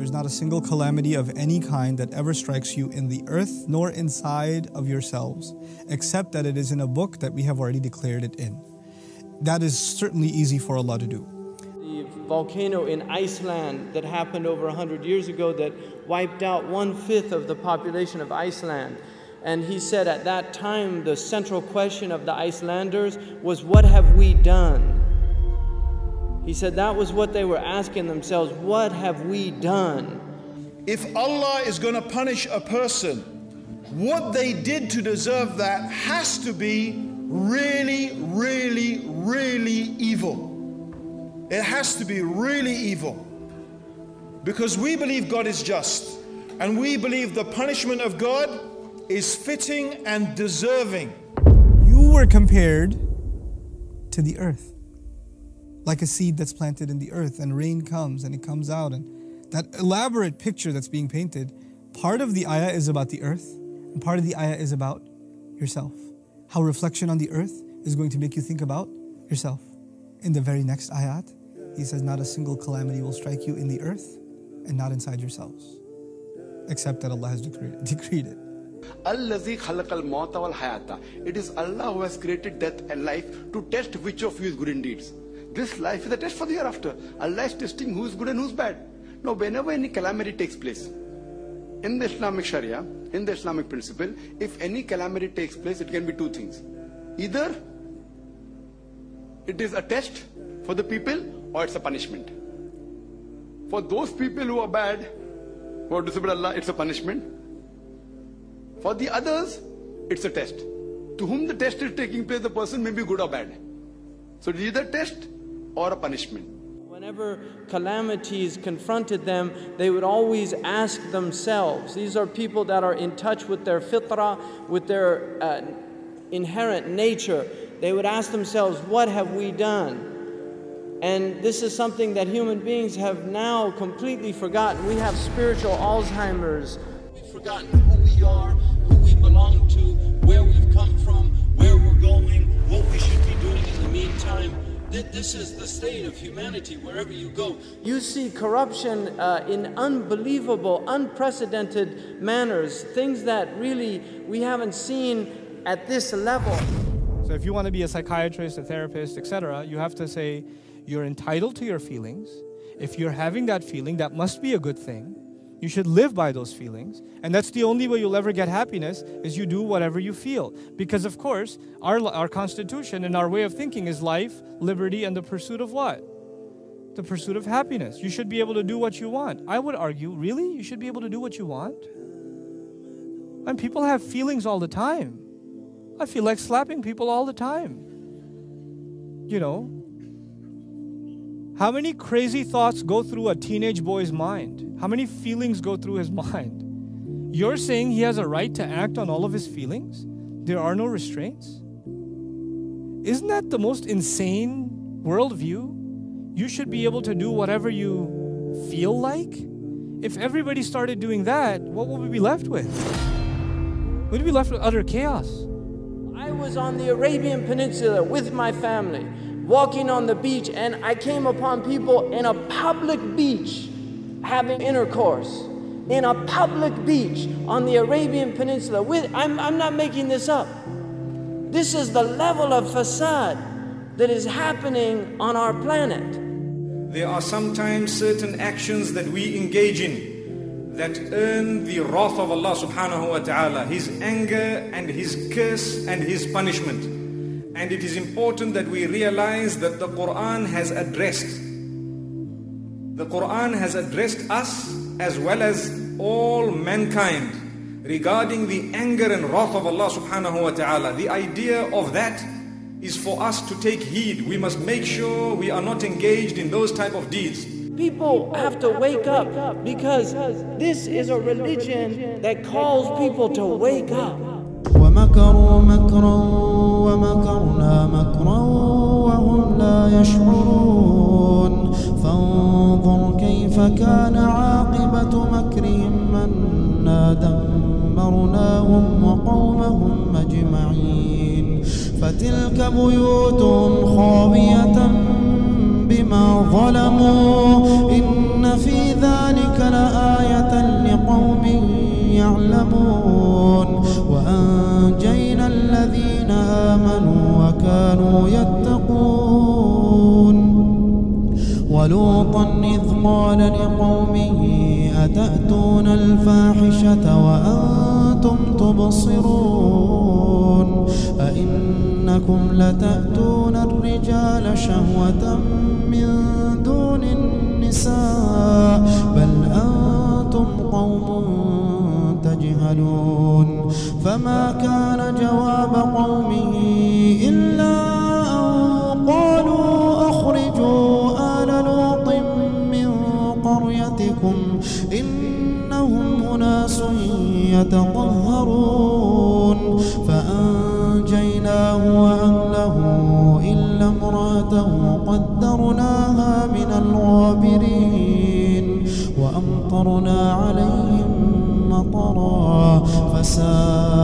There is not a single calamity of any kind that ever strikes you in the earth nor inside of yourselves, except that it is in a book that we have already declared it in. That is certainly easy for Allah to do. The volcano in Iceland that happened over 100 years ago that wiped out 1/5 of the population of Iceland. And he said at that time the central question of the Icelanders was, what have we done? He said that was what they were asking themselves, what have we done? If Allah is going to punish a person, what they did to deserve that has to be really, really, really evil. It has to be really evil. Because we believe God is just, and we believe the punishment of God is fitting and deserving. You were compared to the earth, like a seed that's planted in the earth, and rain comes and it comes out, and that elaborate picture that's being painted, part of the ayah is about the earth and part of the ayah is about yourself. How reflection on the earth is going to make you think about yourself. In the very next ayat, he says not a single calamity will strike you in the earth and not inside yourselves, except that Allah has decreed it. It is Allah who has created death and life to test which of you is good in deeds. This life is a test for the hereafter. Allah is testing who is good and who is bad. Now, whenever any calamity takes place, in the Islamic Sharia, in the Islamic principle, if any calamity takes place, it can be two things. Either it is a test for the people, or it's a punishment. For those people who are bad, who have disobeyed Allah, it's a punishment. For the others, it's a test. To whom the test is taking place, the person may be good or bad. So it's either a test or a punishment. Whenever calamities confronted them, they would always ask themselves. These are people that are in touch with their fitra, with their inherent nature. They would ask themselves, what have we done? And this is something that human beings have now completely forgotten. We have spiritual Alzheimer's. We've forgotten who we are, who we belong to, where we've come from, where we're going, what we should be doing in the meantime. This is the state of humanity wherever you go. You see corruption in unbelievable, unprecedented manners, things that really we haven't seen at this level. So if you want to be a psychiatrist, a therapist, etc., you have to say you're entitled to your feelings. If you're having that feeling, that must be a good thing. You should live by those feelings, and that's the only way you'll ever get happiness, is you do whatever you feel. Because of course, our constitution and our way of thinking is life, liberty, and the pursuit of what? The pursuit of happiness. You should be able to do what you want. I would argue, really? You should be able to do what you want? And people have feelings all the time. I feel like slapping people all the time. You know? How many crazy thoughts go through a teenage boy's mind? How many feelings go through his mind? You're saying he has a right to act on all of his feelings? There are no restraints? Isn't that the most insane worldview? You should be able to do whatever you feel like? If everybody started doing that, what would we be left with? We'd be left with utter chaos. I was on the Arabian Peninsula with my family, walking on the beach, and I came upon people in a public beach having intercourse, in a public beach on the Arabian Peninsula. I'm not making this up. This is the level of fasad that is happening on our planet. There are sometimes certain actions that we engage in that earn the wrath of Allah subhanahu wa ta'ala, His anger and His curse and His punishment. And it is important that we realize that the Quran has addressed. The Quran has addressed us as well as all mankind regarding the anger and wrath of Allah subhanahu wa ta'ala. The idea of that is for us to take heed. We must make sure we are not engaged in those type of deeds. People have to wake up, because this is a religion that calls people to wake up. وَمَكَرُوا مَكْرًا وَمَكَرْنَا مَكْرًا وَهُمْ لَا يَشْعُرُونَ فَانْظُرْ كَيْفَ كَانَ عَاقِبَةُ مَكْرِهِمْ أَنَّا دَمَّرْنَاهُمْ وَقَوْمَهُمْ أَجْمَعِينَ فَتِلْكَ بُيُوتُهُمْ خَاوِيَةً بِمَا ظَلَمُوا إِنَّ فِي ذَلِكَ لَآيَةً يتقون ولوطا إذ قال لقومه أتأتون الفاحشة وأنتم تبصرون أئنكم لتأتون الرجال شهوة من دون النساء بل أنتم قوم تجهلون فما كان جواب قومه إلا أن قالوا أخرجوا آل لوط من قريتكم إنهم أناس يتطهرون فأنجيناه وأهله إلا امرأته قدرناها من الغابرين وأمطرنا عليهم مطرا فساء